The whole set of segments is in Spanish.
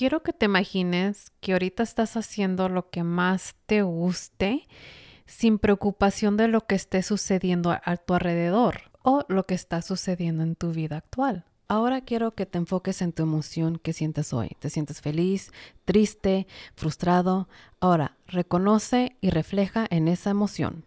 Quiero que te imagines que ahorita estás haciendo lo que más te guste sin preocupación de lo que esté sucediendo a tu alrededor o lo que está sucediendo en tu vida actual. Ahora quiero que te enfoques en tu emoción que sientes hoy. ¿Te sientes feliz, triste, frustrado? Ahora, reconoce y refleja en esa emoción.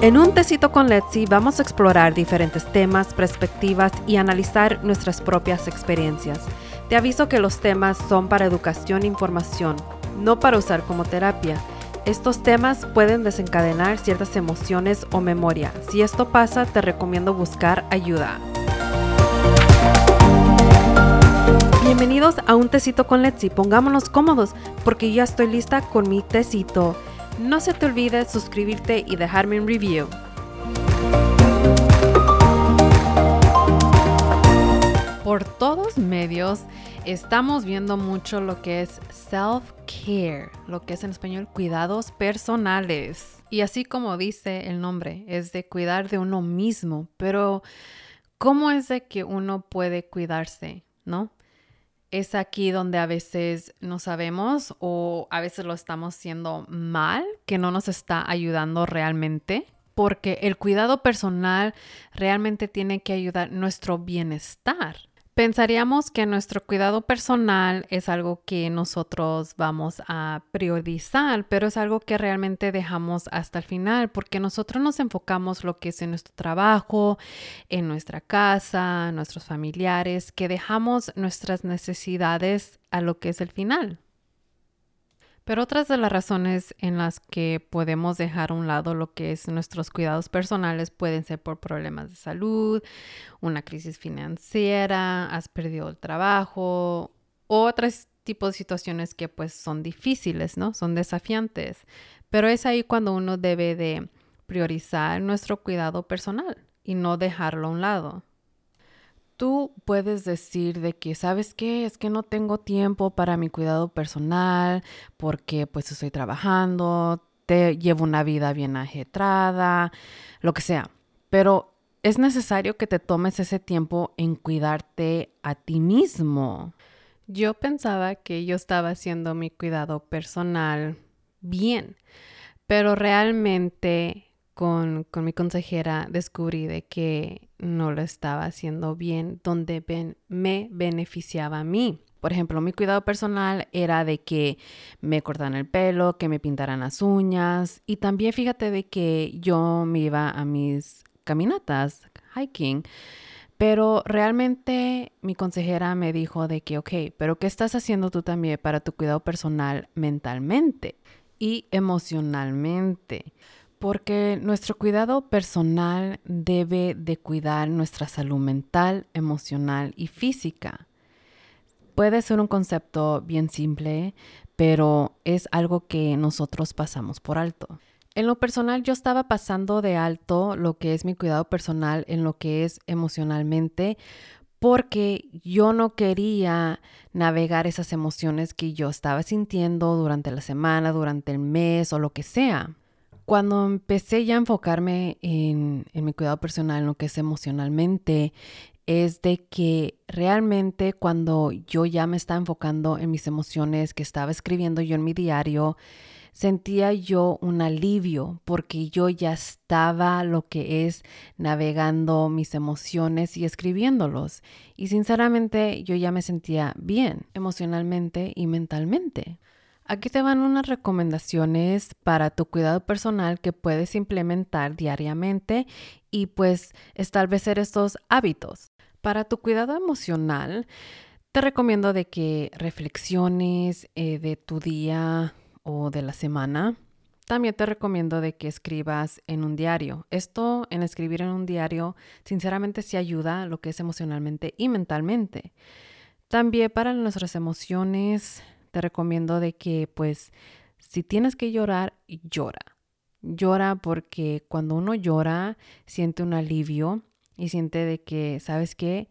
En Un Tecito con Letzi vamos a explorar diferentes temas, perspectivas y analizar nuestras propias experiencias. Te aviso que los temas son para educación e información, no para usar como terapia. Estos temas pueden desencadenar ciertas emociones o memoria. Si esto pasa, te recomiendo buscar ayuda. Bienvenidos a Un Tecito con Letzi. Pongámonos cómodos porque ya estoy lista con mi tecito. No se te olvide suscribirte y dejarme un review. Por todos medios estamos viendo mucho lo que es self-care, lo que es en español cuidados personales. Y así como dice el nombre, es de cuidar de uno mismo. Pero, ¿cómo es de que uno puede cuidarse, no? Es aquí donde a veces no sabemos o a veces lo estamos haciendo mal, que no nos está ayudando realmente. Porque el cuidado personal realmente tiene que ayudar nuestro bienestar. Pensaríamos que nuestro cuidado personal es algo que nosotros vamos a priorizar, pero es algo que realmente dejamos hasta el final porque nosotros nos enfocamos lo que es en nuestro trabajo, en nuestra casa, nuestros familiares, que dejamos nuestras necesidades a lo que es el final. Pero otras de las razones en las que podemos dejar a un lado lo que es nuestros cuidados personales pueden ser por problemas de salud, una crisis financiera, has perdido el trabajo, otros tipos de situaciones que pues son difíciles, ¿no? Son desafiantes. Pero es ahí cuando uno debe de priorizar nuestro cuidado personal y no dejarlo a un lado. Tú puedes decir de que, ¿sabes qué? Es que no tengo tiempo para mi cuidado personal porque pues estoy trabajando, llevo una vida bien ajetrada, lo que sea. Pero es necesario que te tomes ese tiempo en cuidarte a ti mismo. Yo pensaba que yo estaba haciendo mi cuidado personal bien, pero realmente con mi consejera descubrí de que no lo estaba haciendo bien donde me beneficiaba a mí. Por ejemplo, mi cuidado personal era de que me cortaran el pelo, que me pintaran las uñas y también fíjate de que yo me iba a mis caminatas, hiking, pero realmente mi consejera me dijo de que, ok, pero ¿qué estás haciendo tú también para tu cuidado personal mentalmente y emocionalmente? Porque nuestro cuidado personal debe de cuidar nuestra salud mental, emocional y física. Puede ser un concepto bien simple, pero es algo que nosotros pasamos por alto. En lo personal, yo estaba pasando de alto lo que es mi cuidado personal en lo que es emocionalmente, porque yo no quería navegar esas emociones que yo estaba sintiendo durante la semana, durante el mes o lo que sea. Cuando empecé ya a enfocarme en mi cuidado personal, en lo que es emocionalmente, es de que realmente cuando yo ya me estaba enfocando en mis emociones que estaba escribiendo yo en mi diario, sentía yo un alivio porque yo ya estaba lo que es navegando mis emociones y escribiéndolos. Y sinceramente yo ya me sentía bien emocionalmente y mentalmente. Aquí te van unas recomendaciones para tu cuidado personal que puedes implementar diariamente y pues establecer estos hábitos. Para tu cuidado emocional, te recomiendo de que reflexiones de tu día o de la semana. También te recomiendo de que escribas en un diario. Esto en escribir en un diario, sinceramente sí ayuda lo que es emocionalmente y mentalmente. También para nuestras emociones, te recomiendo de que, pues, si tienes que llorar, llora. Llora porque cuando uno llora, siente un alivio y siente de que, ¿sabes qué?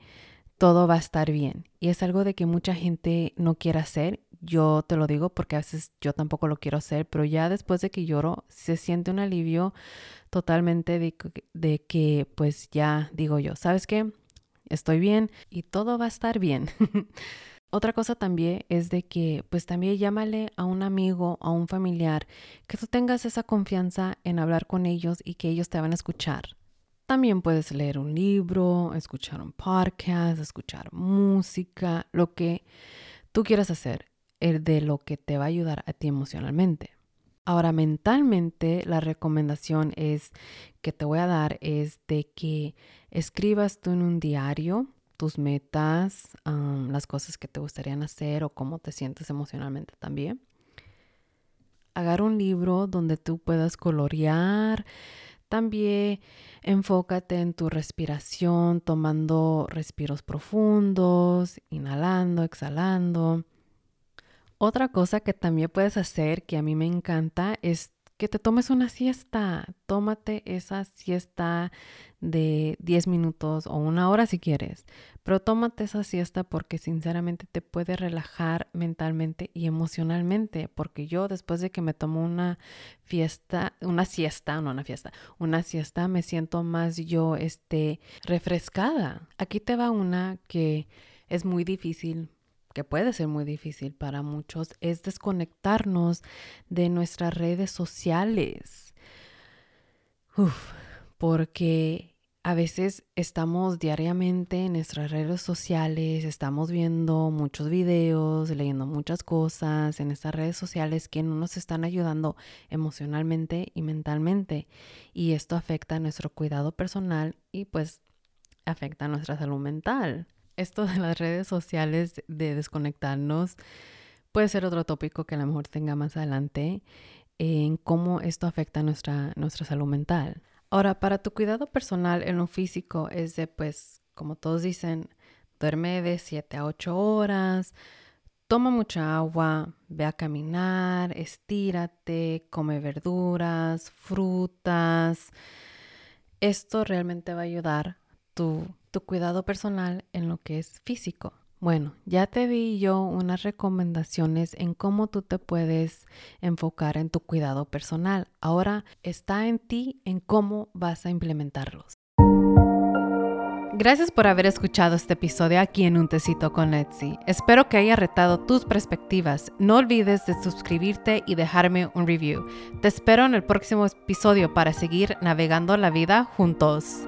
Todo va a estar bien. Y es algo de que mucha gente no quiere hacer. Yo te lo digo porque a veces yo tampoco lo quiero hacer, pero ya después de que lloro, se siente un alivio totalmente de que, pues, ya digo yo, ¿sabes qué? estoy bien y todo va a estar bien. Otra cosa también es de que pues también llámale a un amigo, a un familiar, que tú tengas esa confianza en hablar con ellos y que ellos te van a escuchar. También puedes leer un libro, escuchar un podcast, escuchar música, lo que tú quieras hacer, el de lo que te va a ayudar a ti emocionalmente. Ahora, mentalmente, la recomendación es que te voy a dar es de que escribas tú en un diario tus metas, las cosas que te gustarían hacer o cómo te sientes emocionalmente también. Agarra un libro donde tú puedas colorear. También enfócate en tu respiración, tomando respiros profundos, inhalando, exhalando. Otra cosa que también puedes hacer, que a mí me encanta, es que te tomes una siesta. Tómate esa siesta de 10 minutos o una hora si quieres, pero tómate esa siesta porque sinceramente te puede relajar mentalmente y emocionalmente, porque yo después de que me tomo una siesta, me siento más yo refrescada. Aquí te va una que es muy difícil, que puede ser muy difícil para muchos, es desconectarnos de nuestras redes sociales. Porque a veces estamos diariamente en nuestras redes sociales, estamos viendo muchos videos, leyendo muchas cosas en estas redes sociales que no nos están ayudando emocionalmente y mentalmente. Y esto afecta nuestro cuidado personal y pues afecta nuestra salud mental. Esto de las redes sociales, de desconectarnos, puede ser otro tópico que a lo mejor tenga más adelante en cómo esto afecta nuestra salud mental. Ahora, para tu cuidado personal en lo físico es de, pues, como todos dicen, duerme de 7 a 8 horas, toma mucha agua, ve a caminar, estírate, come verduras, frutas. Esto realmente va a ayudar tu cuidado personal en lo que es físico. Bueno, ya te di yo unas recomendaciones en cómo tú te puedes enfocar en tu cuidado personal. Ahora está en ti en cómo vas a implementarlos. Gracias por haber escuchado este episodio aquí en Un Tecito con Letzi. Espero que haya retado tus perspectivas. No olvides de suscribirte y dejarme un review. Te espero en el próximo episodio para seguir navegando la vida juntos.